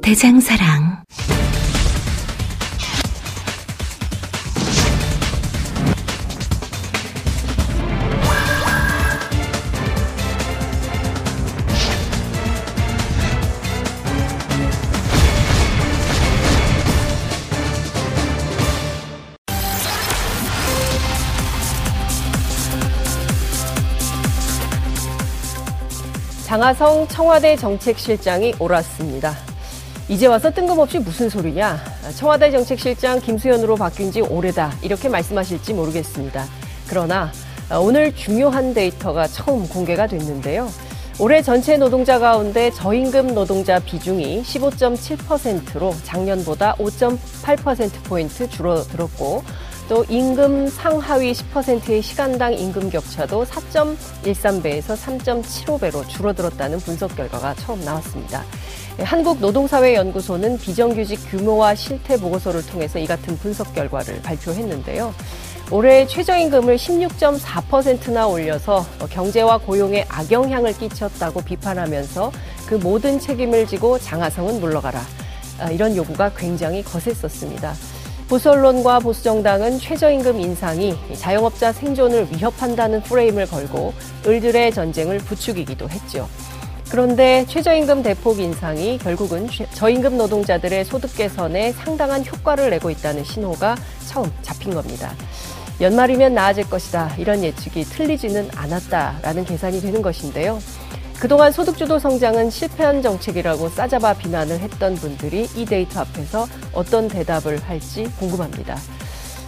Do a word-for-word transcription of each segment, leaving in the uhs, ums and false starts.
대장사랑. 장하성 청와대 정책실장이 옳았습니다. 이제 와서 뜬금없이 무슨 소리냐. 청와대 정책실장 김수현으로 바뀐 지 오래다. 이렇게 말씀하실지 모르겠습니다. 그러나 오늘 중요한 데이터가 처음 공개가 됐는데요. 올해 전체 노동자 가운데 저임금 노동자 비중이 십오 점 칠 퍼센트로 작년보다 오 점 팔 퍼센트포인트 줄어들었고 또 임금 상하위 십 퍼센트의 시간당 임금 격차도 사 점 일삼 배에서 삼 점 칠오 배로 줄어들었다는 분석 결과가 처음 나왔습니다. 한국노동사회연구소는 비정규직 규모와 실태 보고서를 통해서 이 같은 분석 결과를 발표했는데요. 올해 최저임금을 십육 점 사 퍼센트나 올려서 경제와 고용에 악영향을 끼쳤다고 비판하면서 그 모든 책임을 지고 장하성은 물러가라. 이런 요구가 굉장히 거셌었습니다. 보수 언론과 보수 정당은 최저임금 인상이 자영업자 생존을 위협한다는 프레임을 걸고 을들의 전쟁을 부추기기도 했죠. 그런데 최저임금 대폭 인상이 결국은 저임금 노동자들의 소득 개선에 상당한 효과를 내고 있다는 신호가 처음 잡힌 겁니다. 연말이면 나아질 것이다. 이런 예측이 틀리지는 않았다라는 계산이 되는 것인데요. 그동안 소득주도 성장은 실패한 정책이라고 싸잡아 비난을 했던 분들이 이 데이터 앞에서 어떤 대답을 할지 궁금합니다.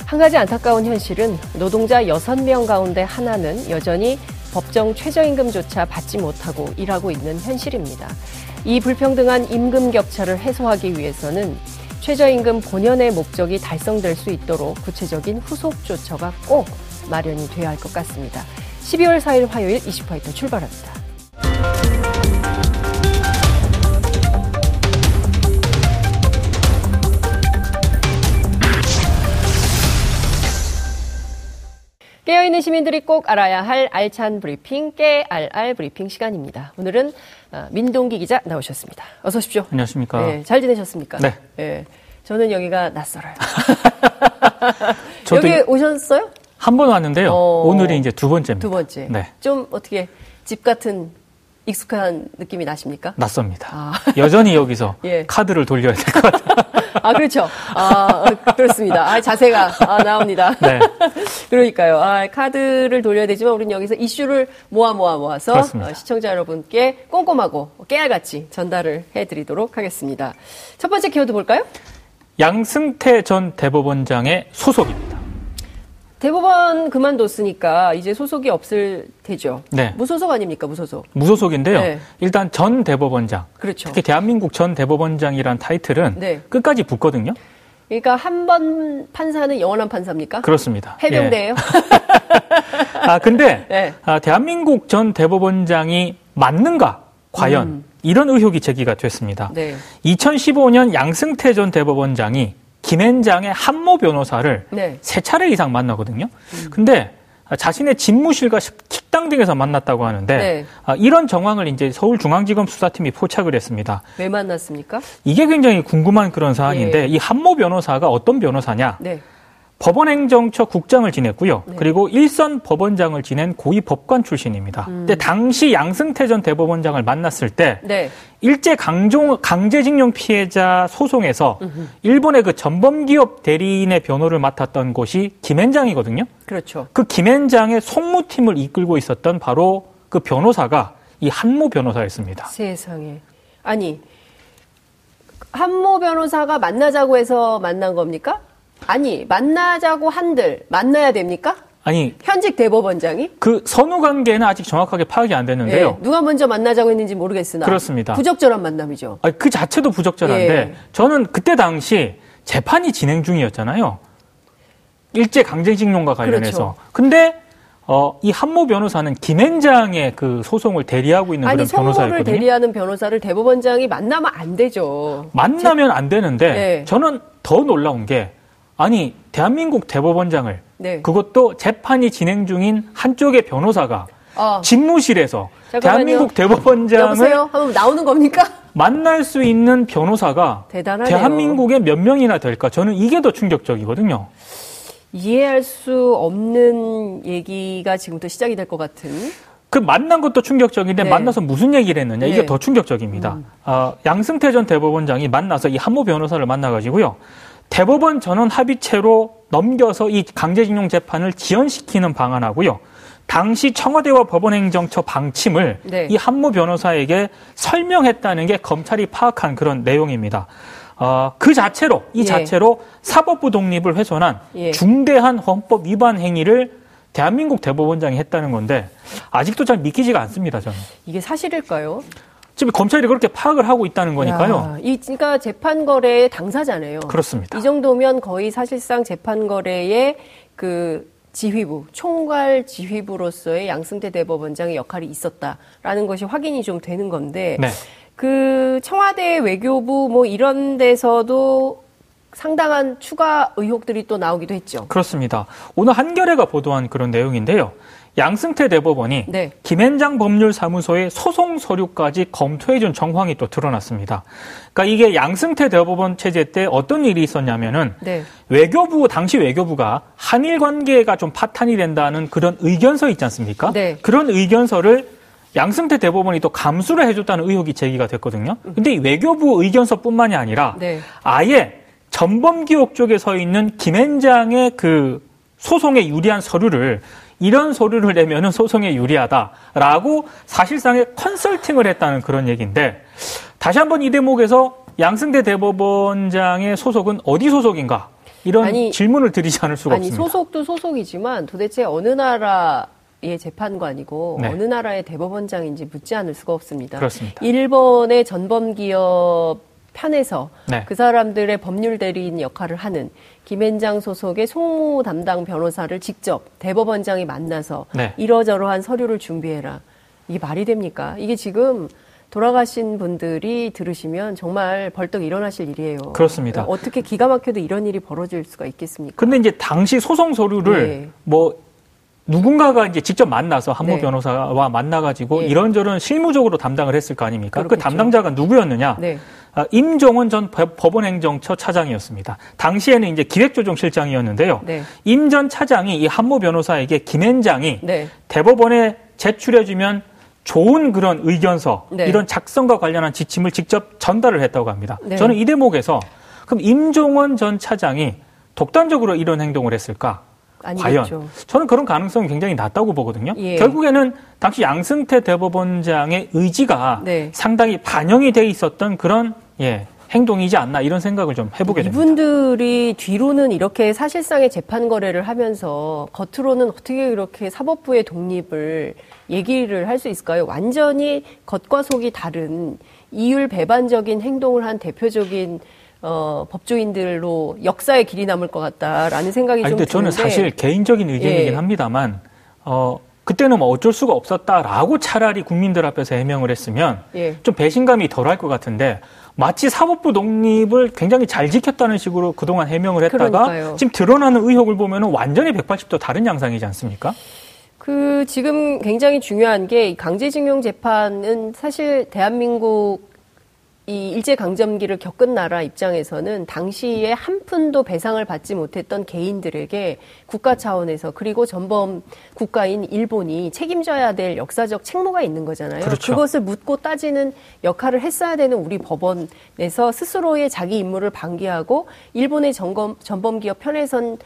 한 가지 안타까운 현실은 노동자 여섯 명 가운데 하나는 여전히 법정 최저임금조차 받지 못하고 일하고 있는 현실입니다. 이 불평등한 임금 격차를 해소하기 위해서는 최저임금 본연의 목적이 달성될 수 있도록 구체적인 후속 조처가 꼭 마련이 돼야 할 것 같습니다. 십이월 사일 화요일 이십 화이트 출발합니다. 깨어있는 시민들이 꼭 알아야 할 알찬 브리핑, 깨알알 브리핑 시간입니다. 오늘은 민동기 기자 나오셨습니다. 어서 오십시오. 안녕하십니까. 네, 잘 지내셨습니까? 네. 네, 저는 여기가 낯설어요. 여기 오셨어요? 한 번 왔는데요. 어... 오늘이 이제 두 번째입니다. 두 번째. 네. 좀 어떻게 집 같은 익숙한 느낌이 나십니까? 낯섭니다. 아. 여전히 여기서 예. 카드를 돌려야 될 것 같아요. 아, 그렇죠. 아, 그렇습니다. 아, 자세가 아, 나옵니다. 네. 그러니까요. 아, 카드를 돌려야 되지만 우리는 여기서 이슈를 모아 모아 모아서 어, 시청자 여러분께 꼼꼼하고 깨알같이 전달을 해드리도록 하겠습니다. 첫 번째 키워드 볼까요? 양승태 전 대법원장의 소속입니다. 대법원 그만뒀으니까 이제 소속이 없을 테죠. 네. 무소속 아닙니까? 무소속. 무소속인데요. 네. 일단 전 대법원장. 그렇죠. 특히 대한민국 전 대법원장이란 타이틀은 네. 끝까지 붙거든요. 그러니까 한 번 판사는 영원한 판사입니까? 그렇습니다. 해병대예요? 예. 아, 근데 네. 아, 대한민국 전 대법원장이 맞는가? 과연 음. 이런 의혹이 제기가 됐습니다. 네. 이천십오 년 양승태 전 대법원장이 김앤장의 한모 변호사를 네. 세 차례 이상 만나거든요. 음. 근데 자신의 집무실과 식당 등에서 만났다고 하는데 네. 이런 정황을 이제 서울중앙지검 수사팀이 포착을 했습니다. 왜 만났습니까? 이게 굉장히 궁금한 그런 사안인데 예. 이 한모 변호사가 어떤 변호사냐? 네. 법원행정처 국장을 지냈고요. 네. 그리고 일선 법원장을 지낸 고위 법관 출신입니다. 음. 근데 당시 양승태 전 대법원장을 만났을 때 네. 일제 강종, 강제징용 피해자 소송에서 음흠. 일본의 그 전범기업 대리인의 변호를 맡았던 곳이 김앤장이거든요. 그렇죠. 그 김앤장의 송무팀을 이끌고 있었던 바로 그 변호사가 이 한모 변호사였습니다. 세상에. 아니, 한모 변호사가 만나자고 해서 만난 겁니까? 아니, 만나자고 한들 만나야 됩니까? 아니 현직 대법원장이? 그 선후 관계는 아직 정확하게 파악이 안 됐는데요. 예, 누가 먼저 만나자고 했는지 모르겠으나 그렇습니다. 부적절한 만남이죠. 아니, 그 자체도 부적절한데 예. 저는 그때 당시 재판이 진행 중이었잖아요. 일제 강제징용과 관련해서. 그렇죠. 근데 어, 이 한모 변호사는 김앤장의 그 소송을 대리하고 있는 아니, 그런 변호사였거든요. 아니, 선고를 대리하는 변호사를 대법원장이 만나면 안 되죠. 만나면 제... 안 되는데 네. 저는 더 놀라운 게 아니 대한민국 대법원장을 네. 그것도 재판이 진행 중인 한쪽의 변호사가 아. 집무실에서 잠깐만요. 대한민국 대법원장을 여보세요? 한번 나오는 겁니까? 만날 수 있는 변호사가 대단하네요. 대한민국에 몇 명이나 될까? 저는 이게 더 충격적이거든요. 이해할 수 없는 얘기가 지금부터 시작이 될 것 같은. 그 만난 것도 충격적인데 네. 만나서 무슨 얘기를 했느냐 이게 네. 더 충격적입니다. 음. 어, 양승태 전 대법원장이 만나서 이 한모 변호사를 만나가지고요. 대법원 전원 합의체로 넘겨서 이 강제징용 재판을 지연시키는 방안하고요. 당시 청와대와 법원행정처 방침을 네. 이 한모 변호사에게 설명했다는 게 검찰이 파악한 그런 내용입니다. 어, 그 자체로 이 자체로 예. 사법부 독립을 훼손한 예. 중대한 헌법 위반 행위를 대한민국 대법원장이 했다는 건데 아직도 잘 믿기지가 않습니다. 저는 이게 사실일까요? 지금 검찰이 그렇게 파악을 하고 있다는 거니까요. 야, 이 그러니까 재판 거래의 당사자네요. 그렇습니다. 이 정도면 거의 사실상 재판 거래의 그 지휘부, 총괄 지휘부로서의 양승태 대법원장의 역할이 있었다라는 것이 확인이 좀 되는 건데. 네. 그 청와대 외교부 뭐 이런 데서도 상당한 추가 의혹들이 또 나오기도 했죠. 그렇습니다. 오늘 한겨레가 보도한 그런 내용인데요. 양승태 대법원이 네. 김앤장 법률사무소의 소송 서류까지 검토해준 정황이 또 드러났습니다. 그러니까 이게 양승태 대법원 체제 때 어떤 일이 있었냐면은 네. 외교부 당시 외교부가 한일 관계가 좀 파탄이 된다는 그런 의견서 있지 않습니까? 네. 그런 의견서를 양승태 대법원이 또 감수를 해줬다는 의혹이 제기가 됐거든요. 근데 이 외교부 의견서뿐만이 아니라 네. 아예 전범기옥 쪽에 서 있는 김앤장의 그 소송에 유리한 서류를 이런 서류를 내면은 소송에 유리하다라고 사실상의 컨설팅을 했다는 그런 얘기인데 다시 한번 이 대목에서 양승태 대법원장의 소속은 어디 소속인가 이런 아니, 질문을 드리지 않을 수가 아니, 없습니다. 아니 소속도 소속이지만 도대체 어느 나라 예, 재판관이고 네. 어느 나라의 대법원장인지 묻지 않을 수가 없습니다. 그렇습니다. 일본의 전범기업 편에서 네. 그 사람들의 법률 대리인 역할을 하는 김앤장 소속의 송무 담당 변호사를 직접 대법원장이 만나서 네. 이러저러한 서류를 준비해라. 이게 말이 됩니까? 이게 지금 돌아가신 분들이 들으시면 정말 벌떡 일어나실 일이에요. 그렇습니다. 어떻게 기가 막혀도 이런 일이 벌어질 수가 있겠습니까? 근데 이제 당시 소송 서류를 네. 뭐 누군가가 이제 직접 만나서 한모 네. 변호사와 만나가지고 예. 이런저런 실무적으로 담당을 했을 거 아닙니까? 그렇겠죠. 그 담당자가 누구였느냐? 네. 아, 임종원 전 법원행정처 차장이었습니다. 당시에는 이제 기획조정실장이었는데요. 네. 임 전 차장이 이 한모 변호사에게 김앤장이 네. 대법원에 제출해주면 좋은 그런 의견서, 네. 이런 작성과 관련한 지침을 직접 전달을 했다고 합니다. 네. 저는 이 대목에서 그럼 임종원 전 차장이 독단적으로 이런 행동을 했을까? 아니겠죠. 과연 저는 그런 가능성이 굉장히 낮다고 보거든요. 예. 결국에는 당시 양승태 대법원장의 의지가 네. 상당히 반영이 돼 있었던 그런 예, 행동이지 않나 이런 생각을 좀 해보게 됩니다. 이분들이 뒤로는 이렇게 사실상의 재판 거래를 하면서 겉으로는 어떻게 이렇게 사법부의 독립을 얘기를 할 수 있을까요? 완전히 겉과 속이 다른 이율 배반적인 행동을 한 대표적인 어, 법조인들로 역사의 길이 남을 것 같다라는 생각이 아니, 좀 드는데 저는 사실 개인적인 의견이긴 예. 합니다만 어, 그때는 뭐 어쩔 수가 없었다라고 차라리 국민들 앞에서 해명을 했으면 예. 좀 배신감이 덜할 것 같은데 마치 사법부 독립을 굉장히 잘 지켰다는 식으로 그동안 해명을 했다가 그러니까요. 지금 드러나는 의혹을 보면 완전히 백팔십 도 다른 양상이지 않습니까? 그 지금 굉장히 중요한 게 강제징용 재판은 사실 대한민국 이 일제강점기를 겪은 나라 입장에서는 당시에 한 푼도 배상을 받지 못했던 개인들에게 국가 차원에서 그리고 전범 국가인 일본이 책임져야 될 역사적 책무가 있는 거잖아요. 그렇죠. 그것을 묻고 따지는 역할을 했어야 되는 우리 법원에서 스스로의 자기 임무를 방기하고 일본의 전범, 전범기업 편에선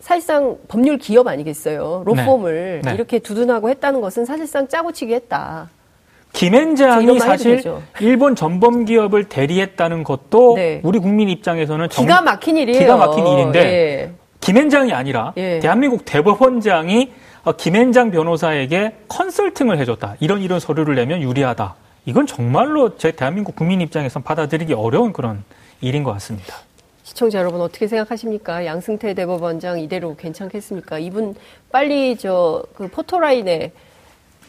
사실상 법률 기업 아니겠어요. 로펌을 네. 네. 이렇게 두둔하고 했다는 것은 사실상 짜고치기 했다. 김앤장이 사실 일본 전범기업을 대리했다는 것도 네. 우리 국민 입장에서는 정... 기가 막힌 일이에요. 기가 막힌 일인데 예. 김앤장이 아니라 예. 대한민국 대법원장이 김앤장 변호사에게 컨설팅을 해줬다. 이런 이런 서류를 내면 유리하다. 이건 정말로 제 대한민국 국민 입장에선 받아들이기 어려운 그런 일인 것 같습니다. 시청자 여러분 어떻게 생각하십니까? 양승태 대법원장 이대로 괜찮겠습니까? 이분 빨리 저 그 포토라인에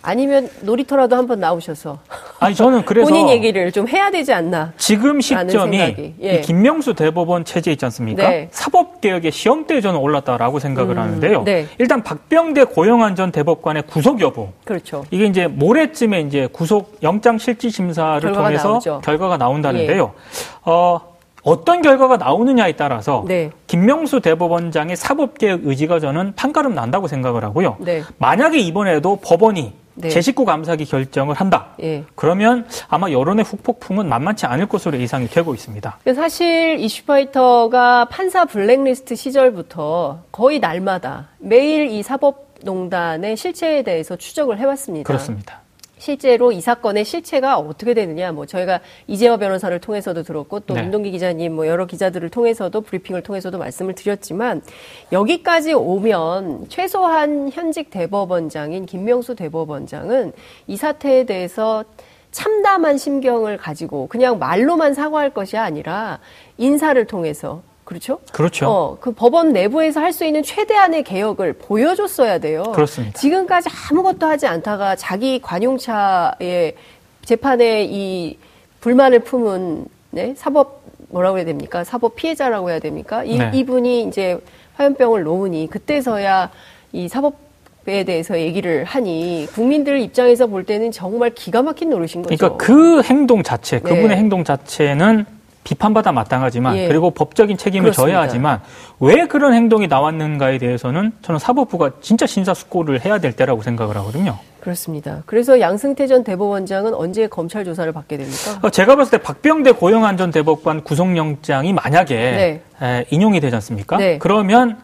아니면 놀이터라도 한번 나오셔서 아니 저는 그래서 본인 얘기를 좀 해야 되지 않나. 지금 시점이 예. 이 김명수 대법원 체제 있지 않습니까? 네. 사법개혁의 시험대에 저는 올랐다라고 생각을 음, 하는데요. 네. 일단 박병대 고영한 전 대법관의 구속 여부. 그렇죠. 이게 이제 모레쯤에 이제 구속 영장 실질 심사를 결과가 통해서 나오죠. 결과가 나온다는데요. 예. 어. 어떤 결과가 나오느냐에 따라서 네. 김명수 대법원장의 사법개혁 의지가 저는 판가름 난다고 생각을 하고요. 네. 만약에 이번에도 법원이 네. 제식구 감사기 결정을 한다. 네. 그러면 아마 여론의 후폭풍은 만만치 않을 것으로 예상이 되고 있습니다. 사실 이슈파이터가 판사 블랙리스트 시절부터 거의 날마다 매일 이 사법농단의 실체에 대해서 추적을 해왔습니다. 그렇습니다. 실제로 이 사건의 실체가 어떻게 되느냐, 뭐 저희가 이재화 변호사를 통해서도 들었고 또 네. 민동기 기자님, 뭐 여러 기자들을 통해서도 브리핑을 통해서도 말씀을 드렸지만 여기까지 오면 최소한 현직 대법원장인 김명수 대법원장은 이 사태에 대해서 참담한 심경을 가지고 그냥 말로만 사과할 것이 아니라 인사를 통해서. 그렇죠? 그렇죠. 어, 그 법원 내부에서 할 수 있는 최대한의 개혁을 보여줬어야 돼요. 그렇습니다. 지금까지 아무것도 하지 않다가 자기 관용차의 재판에 이 불만을 품은 네? 사법 뭐라고 해야 됩니까? 사법 피해자라고 해야 됩니까? 이, 네. 이분이 이제 화염병을 놓으니 그때서야 이 사법 에 대해서 얘기를 하니 국민들 입장에서 볼 때는 정말 기가 막힌 노릇인 거죠. 그러니까 그 행동 자체, 그분의 네. 행동 자체는 비판받아 마땅하지만 예. 그리고 법적인 책임을 그렇습니다. 져야 하지만 왜 그런 행동이 나왔는가에 대해서는 저는 사법부가 진짜 신사숙고를 해야 될 때라고 생각을 하거든요. 그렇습니다. 그래서 양승태 전 대법원장은 언제 검찰 조사를 받게 됩니까? 제가 봤을 때 박병대 고영한 전 대법관 구속영장이 만약에 네. 인용이 되지 않습니까? 네. 그러면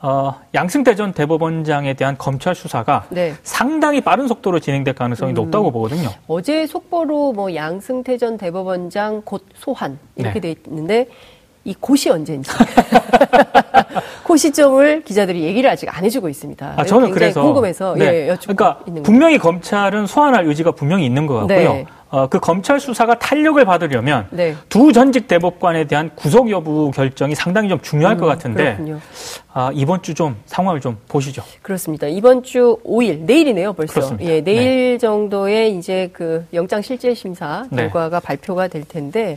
어, 양승태 전 대법원장에 대한 검찰 수사가 네. 상당히 빠른 속도로 진행될 가능성이 음, 높다고 보거든요. 어제 속보로 뭐 양승태 전 대법원장 곧 소환 이렇게 네. 돼 있는데 이 곧이 언제인지 그 시점을 기자들이 얘기를 아직 안 해주고 있습니다. 아, 저는 그래서 궁금해서 네. 예, 여쭙고 그러니까 있는 분명히 거예요. 검찰은 소환할 의지가 분명히 있는 것 같고요. 네. 어, 그 검찰 수사가 탄력을 받으려면 네. 두 전직 대법관에 대한 구속 여부 결정이 상당히 좀 중요할 음, 것 같은데 아, 이번 주 좀 상황을 좀 보시죠. 그렇습니다. 이번 주 오 일, 내일이네요, 벌써. 그렇습니다. 예, 내일 네. 정도에 이제 그 영장 실질 심사 결과가 네. 발표가 될 텐데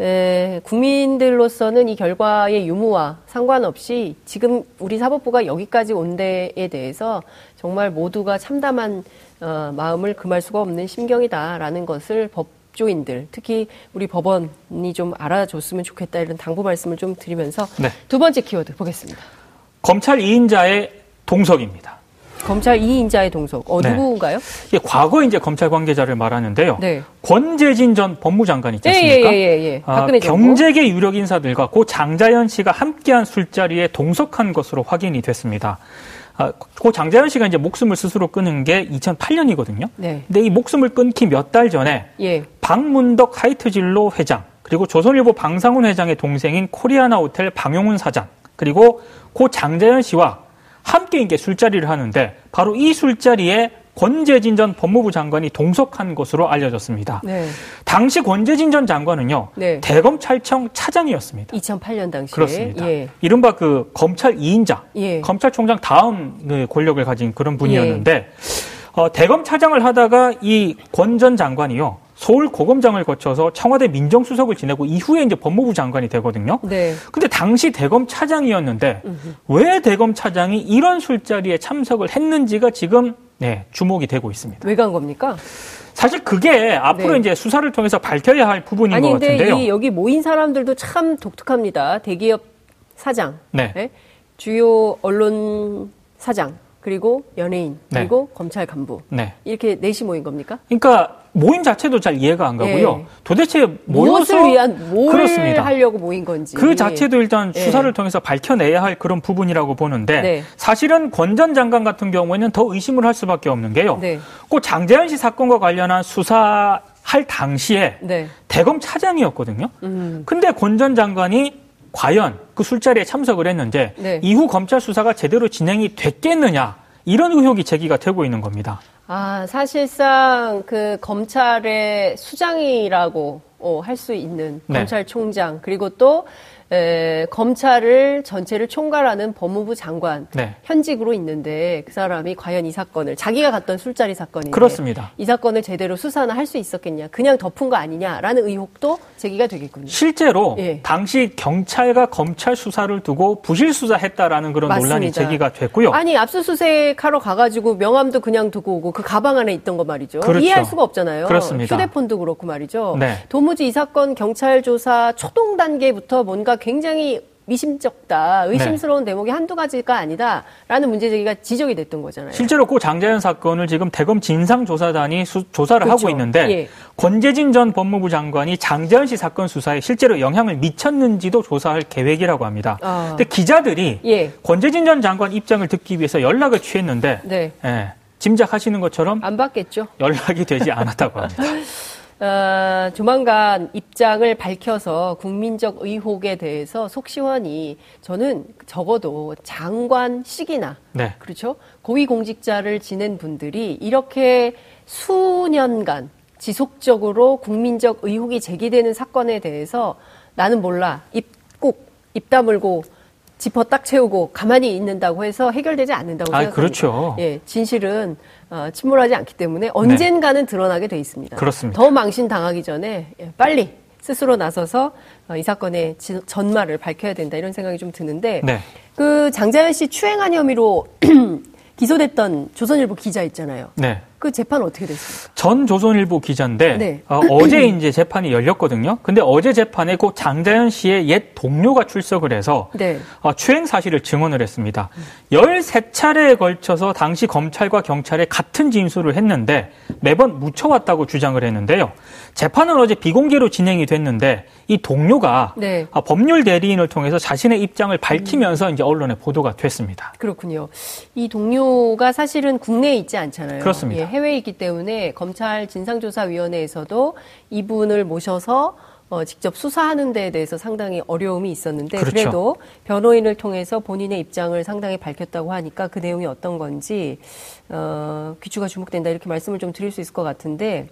에, 국민들로서는 이 결과의 유무와 상관없이 지금 우리 사법부가 여기까지 온 데에 대해서 정말 모두가 참담한 어, 마음을 금할 수가 없는 심경이다라는 것을 법조인들, 특히 우리 법원이 좀 알아줬으면 좋겠다 이런 당부 말씀을 좀 드리면서 네. 두 번째 키워드 보겠습니다. 검찰 이 인자의 동석입니다. 검찰 이 인자의 동석. 어, 네. 누구인가요? 예, 과거 이제 검찰 관계자를 말하는데요. 네. 권재진 전 법무장관 있지 않습니까? 예, 예, 예, 예. 아, 경제계 유력 인사들과 고 장자연 씨가 함께한 술자리에 동석한 것으로 확인이 됐습니다. 아, 고 장자연 씨가 이제 목숨을 스스로 끊은 게 이천팔 년이거든요. 네. 근데 이 목숨을 끊기 몇 달 전에 예. 박문덕 하이트진로 회장, 그리고 조선일보 방상훈 회장의 동생인 코리아나 호텔 방용훈 사장, 그리고 고 장자연 씨와 함께 이게 술자리를 하는데 바로 이 술자리에 권재진 전 법무부 장관이 동석한 것으로 알려졌습니다. 네. 당시 권재진 전 장관은요. 네. 대검찰청 차장이었습니다. 이천팔 년 당시에. 그렇습니다. 예. 이른바 그 검찰 이 인자, 예. 검찰총장 다음 권력을 가진 그런 분이었는데 예. 어, 대검 차장을 하다가 이 권 전 장관이요. 서울 고검장을 거쳐서 청와대 민정수석을 지내고 이후에 이제 법무부 장관이 되거든요. 네. 근데 당시 대검 차장이었는데 으흠. 왜 대검 차장이 이런 술자리에 참석을 했는지가 지금 네, 주목이 되고 있습니다. 왜 간 겁니까? 사실 그게 앞으로 네. 이제 수사를 통해서 밝혀야 할 부분인 아니, 것 근데 같은데요. 이 여기 모인 사람들도 참 독특합니다. 대기업 사장, 네. 네? 주요 언론 사장. 그리고 연예인, 그리고 네. 검찰 간부. 네. 이렇게 넷이 모인 겁니까? 그러니까 모임 자체도 잘 이해가 안 가고요. 네. 도대체 모여서 무엇을 위한 뭘 그렇습니다. 하려고 모인 건지. 그 자체도 일단 수사를 네. 통해서 밝혀내야 할 그런 부분이라고 보는데 네. 사실은 권 전 장관 같은 경우에는 더 의심을 할 수밖에 없는 게요. 네. 그 장자연 씨 사건과 관련한 수사할 당시에 네. 대검 차장이었거든요. 음. 근데 권 전 장관이 과연 그 술자리에 참석을 했는데 네. 이후 검찰 수사가 제대로 진행이 됐겠느냐 이런 의혹이 제기가 되고 있는 겁니다. 아, 사실상 그 검찰의 수장이라고 어, 할 수 있는 네. 검찰총장 그리고 또 에, 검찰을 전체를 총괄하는 법무부 장관 네. 현직으로 있는데 그 사람이 과연 이 사건을 자기가 갔던 술자리 사건인데 그렇습니다. 이 사건을 제대로 수사나 할 수 있었겠냐 그냥 덮은 거 아니냐라는 의혹도 제기가 되겠군요. 실제로 예. 당시 경찰과 검찰 수사를 두고 부실 수사했다라는 그런 맞습니다. 논란이 제기가 됐고요. 아니 압수수색하러 가가지고 명함도 그냥 두고 오고 그 가방 안에 있던 거 말이죠. 그렇죠. 이해할 수가 없잖아요. 그렇습니다. 휴대폰도 그렇고 말이죠. 네. 도무지 이 사건 경찰 조사 초동 단계부터 뭔가 굉장히 미심쩍다, 의심스러운 네. 대목이 한두 가지가 아니다라는 문제제기가 지적이 됐던 거잖아요. 실제로 고 장자연 사건을 지금 대검 진상조사단이 수, 조사를 그렇죠. 하고 있는데 예. 권재진 전 법무부 장관이 장자연 씨 사건 수사에 실제로 영향을 미쳤는지도 조사할 계획이라고 합니다. 아. 근데 기자들이 예. 권재진 전 장관 입장을 듣기 위해서 연락을 취했는데 네. 예, 짐작하시는 것처럼 안 받겠죠. 연락이 되지 않았다고 합니다. 어, 조만간 입장을 밝혀서 국민적 의혹에 대해서 속 시원히 저는 적어도 장관식이나 네. 그렇죠? 고위공직자를 지낸 분들이 이렇게 수년간 지속적으로 국민적 의혹이 제기되는 사건에 대해서 나는 몰라 입 꼭 입 다물고 지퍼 딱 채우고 가만히 있는다고 해서 해결되지 않는다고 아, 생각합니다. 그렇죠. 예, 진실은 어, 침몰하지 않기 때문에 언젠가는 네. 드러나게 돼 있습니다. 그렇습니다. 더 망신당하기 전에 예, 빨리 스스로 나서서 어, 이 사건의 지, 전말을 밝혀야 된다 이런 생각이 좀 드는데 네. 그 장자연 씨 추행한 혐의로 기소됐던 조선일보 기자 있잖아요. 네. 그 재판 어떻게 됐습니까? 전 조선일보 기자인데 네. 어, 어제 이제 재판이 열렸거든요. 근데 어제 재판에 고 장자연 씨의 옛 동료가 출석을 해서 네. 어, 추행 사실을 증언을 했습니다. 열세 차례에 걸쳐서 당시 검찰과 경찰에 같은 진술을 했는데 매번 묻혀왔다고 주장을 했는데요. 재판은 어제 비공개로 진행이 됐는데 이 동료가 네. 어, 법률 대리인을 통해서 자신의 입장을 밝히면서 이제 언론에 보도가 됐습니다. 그렇군요. 이 동료가 사실은 국내에 있지 않잖아요. 그렇습니다. 예. 해외에 있기 때문에 검찰 진상조사위원회에서도 이분을 모셔서 어, 직접 수사하는 데에 대해서 상당히 어려움이 있었는데 그렇죠. 그래도 변호인을 통해서 본인의 입장을 상당히 밝혔다고 하니까 그 내용이 어떤 건지 어, 귀추가 주목된다 이렇게 말씀을 좀 드릴 수 있을 것 같은데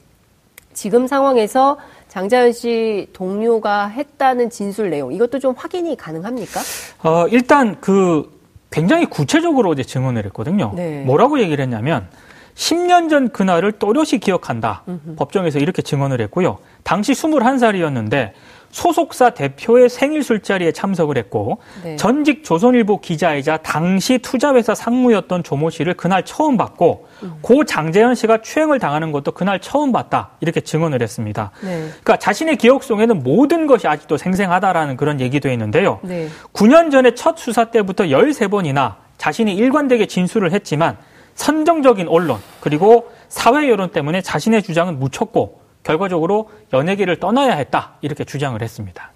지금 상황에서 장자연 씨 동료가 했다는 진술 내용 이것도 좀 확인이 가능합니까? 어, 일단 그 굉장히 구체적으로 어제 증언을 했거든요. 네. 뭐라고 얘기를 했냐면 십 년 전 그날을 또렷이 기억한다. 음흠. 법정에서 이렇게 증언을 했고요. 당시 스물한 살이었는데 소속사 대표의 생일 술자리에 참석을 했고 네. 전직 조선일보 기자이자 당시 투자회사 상무였던 조모 씨를 그날 처음 봤고 음. 고 장자연 씨가 추행을 당하는 것도 그날 처음 봤다. 이렇게 증언을 했습니다. 네. 그러니까 자신의 기억 속에는 모든 것이 아직도 생생하다라는 그런 얘기도 있는데요. 네. 구 년 전에 첫 수사 때부터 열세 번이나 자신이 일관되게 진술을 했지만 선정적인 언론 그리고 사회 여론 때문에 자신의 주장은 묻혔고 결과적으로 연예계를 떠나야 했다 이렇게 주장을 했습니다.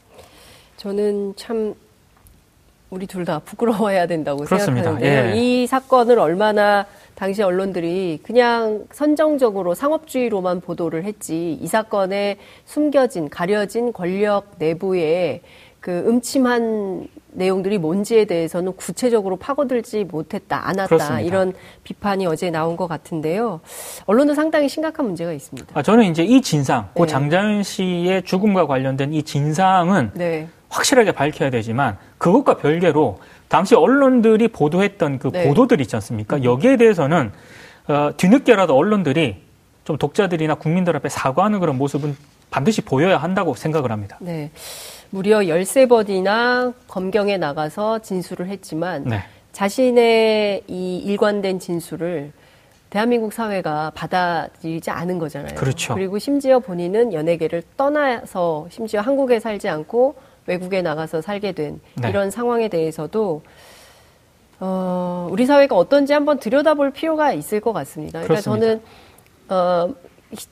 저는 참 우리 둘 다 부끄러워해야 된다고 그렇습니다. 생각하는데요. 예. 이 사건을 얼마나 당시 언론들이 그냥 선정적으로 상업주의로만 보도를 했지 이 사건에 숨겨진 가려진 권력 내부의 그 음침한 내용들이 뭔지에 대해서는 구체적으로 파고들지 못했다, 않았다 그렇습니다. 이런 비판이 어제 나온 것 같은데요. 언론은 상당히 심각한 문제가 있습니다. 아, 저는 이제 이 진상, 네. 고 장자연 씨의 죽음과 관련된 이 진상은 네. 확실하게 밝혀야 되지만 그것과 별개로 당시 언론들이 보도했던 그 네. 보도들 있지 않습니까? 여기에 대해서는 어, 뒤늦게라도 언론들이 좀 독자들이나 국민들 앞에 사과하는 그런 모습은 반드시 보여야 한다고 생각을 합니다. 네. 무려 열세 번이나 검경에 나가서 진술을 했지만 네. 자신의 이 일관된 진술을 대한민국 사회가 받아들이지 않은 거잖아요. 그렇죠. 그리고 심지어 본인은 연예계를 떠나서 심지어 한국에 살지 않고 외국에 나가서 살게 된 네. 이런 상황에 대해서도 어, 우리 사회가 어떤지 한번 들여다볼 필요가 있을 것 같습니다. 그러니까 그렇습니다. 저는 어,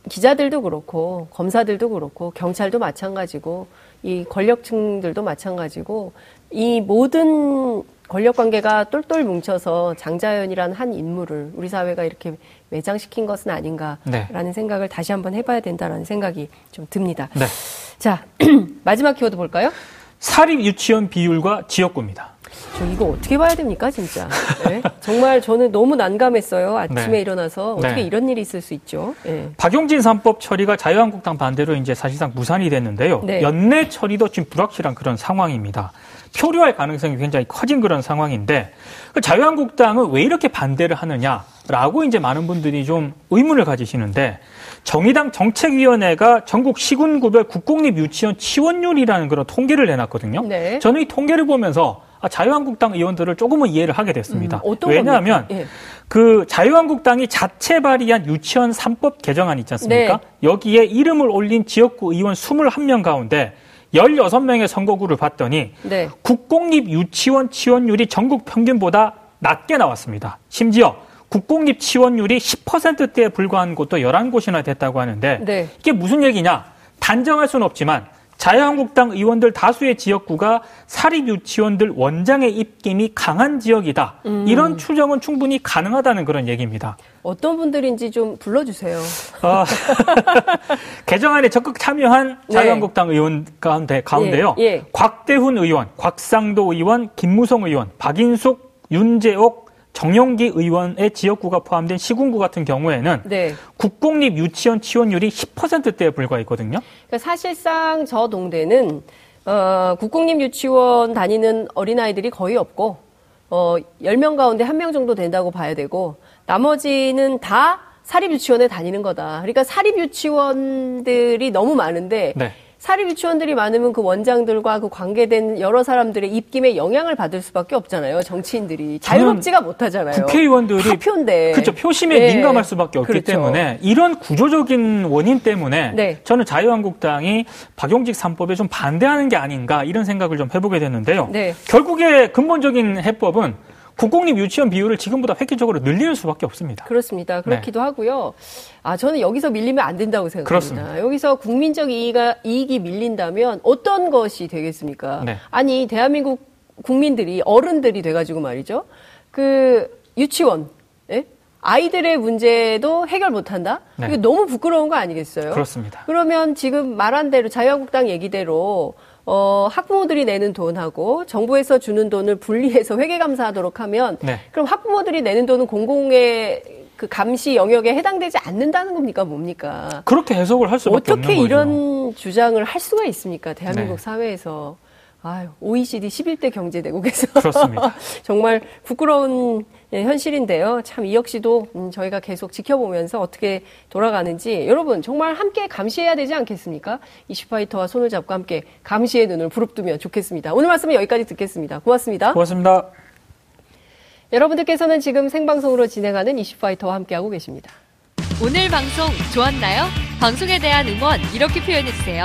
기자들도 그렇고 검사들도 그렇고 경찰도 마찬가지고 이 권력층들도 마찬가지고 이 모든 권력관계가 똘똘 뭉쳐서 장자연이라는 한 인물을 우리 사회가 이렇게 매장시킨 것은 아닌가라는 네. 생각을 다시 한번 해봐야 된다라는 생각이 좀 듭니다. 네. 자, 마지막 키워드 볼까요? 사립 유치원 비율과 지역구입니다. 저 이거 어떻게 봐야 됩니까, 진짜? 네. 정말 저는 너무 난감했어요. 아침에 네. 일어나서 어떻게 네. 이런 일이 있을 수 있죠. 네. 박용진 삼법 처리가 자유한국당 반대로 이제 사실상 무산이 됐는데요. 네. 연내 처리도 지금 불확실한 그런 상황입니다. 표류할 가능성이 굉장히 커진 그런 상황인데 자유한국당은 왜 이렇게 반대를 하느냐라고 이제 많은 분들이 좀 의문을 가지시는데 정의당 정책위원회가 전국 시군구별 국공립 유치원 취원율이라는 그런 통계를 내놨거든요. 네. 저는 이 통계를 보면서 자유한국당 의원들을 조금은 이해를 하게 됐습니다. 음, 왜냐하면 예. 그 자유한국당이 자체 발의한 유치원 삼법 개정안 있지 않습니까? 네. 여기에 이름을 올린 지역구 의원 이십일 명 가운데 십육 명의 선거구를 봤더니 네. 국공립 유치원 취원율이 전국 평균보다 낮게 나왔습니다. 심지어 국공립 취원율이 십 퍼센트대에 불과한 곳도 열한 곳이나 됐다고 하는데 네. 이게 무슨 얘기냐? 단정할 수는 없지만 자유한국당 의원들 다수의 지역구가 사립유치원들 원장의 입김이 강한 지역이다. 음. 이런 추정은 충분히 가능하다는 그런 얘기입니다. 어떤 분들인지 좀 불러주세요. 어, 개정안에 적극 참여한 네. 자유한국당 의원 가운데, 가운데요. 예, 예. 곽대훈 의원, 곽상도 의원, 김무성 의원, 박인숙, 윤재옥, 정용기 의원의 지역구가 포함된 시군구 같은 경우에는 네. 국공립 유치원 취원율이 십 퍼센트대에 불과했거든요. 그러니까 사실상 저 동대는 어, 국공립 유치원 다니는 어린아이들이 거의 없고 어, 십 명 가운데 한 명 정도 된다고 봐야 되고 나머지는 다 사립유치원에 다니는 거다. 그러니까 사립유치원들이 너무 많은데 네. 사립유치원들이 많으면 그 원장들과 그 관계된 여러 사람들의 입김에 영향을 받을 수밖에 없잖아요. 정치인들이. 자유롭지가 못하잖아요. 국회의원들이. 다 표인데. 그렇죠. 표심에 네. 민감할 수밖에 없기 그렇죠. 때문에 이런 구조적인 원인 때문에 네. 저는 자유한국당이 박용직 삼법에 좀 반대하는 게 아닌가 이런 생각을 좀 해보게 됐는데요. 네. 결국에 근본적인 해법은 국공립 유치원 비율을 지금보다 획기적으로 늘리는 수밖에 없습니다. 그렇습니다. 그렇기도 네. 하고요. 아, 저는 여기서 밀리면 안 된다고 생각합니다. 그렇습니다. 여기서 국민적 이익이, 이익이 밀린다면 어떤 것이 되겠습니까? 네. 아니, 대한민국 국민들이 어른들이 돼가지고 말이죠. 그 유치원, 예? 아이들의 문제도 해결 못한다? 네. 이게 너무 부끄러운 거 아니겠어요? 그렇습니다. 그러면 지금 말한 대로 자유한국당 얘기대로 어, 학부모들이 내는 돈하고 정부에서 주는 돈을 분리해서 회계감사하도록 하면 네. 그럼 학부모들이 내는 돈은 공공의 그 감시 영역에 해당되지 않는다는 겁니까? 뭡니까? 그렇게 해석을 할 수밖에 없는 거죠. 어떻게 이런 주장을 할 수가 있습니까? 대한민국 네. 사회에서. 아유, 오이시디 십일 대 경제대국에서. 그렇습니다. 정말 부끄러운 현실인데요. 참, 이 역시도 저희가 계속 지켜보면서 어떻게 돌아가는지. 여러분, 정말 함께 감시해야 되지 않겠습니까? 이슈파이터와 손을 잡고 함께 감시의 눈을 부릅뜨면 좋겠습니다. 오늘 말씀은 여기까지 듣겠습니다. 고맙습니다. 고맙습니다. 여러분들께서는 지금 생방송으로 진행하는 이슈파이터와 함께하고 계십니다. 오늘 방송 좋았나요? 방송에 대한 응원 이렇게 표현해주세요.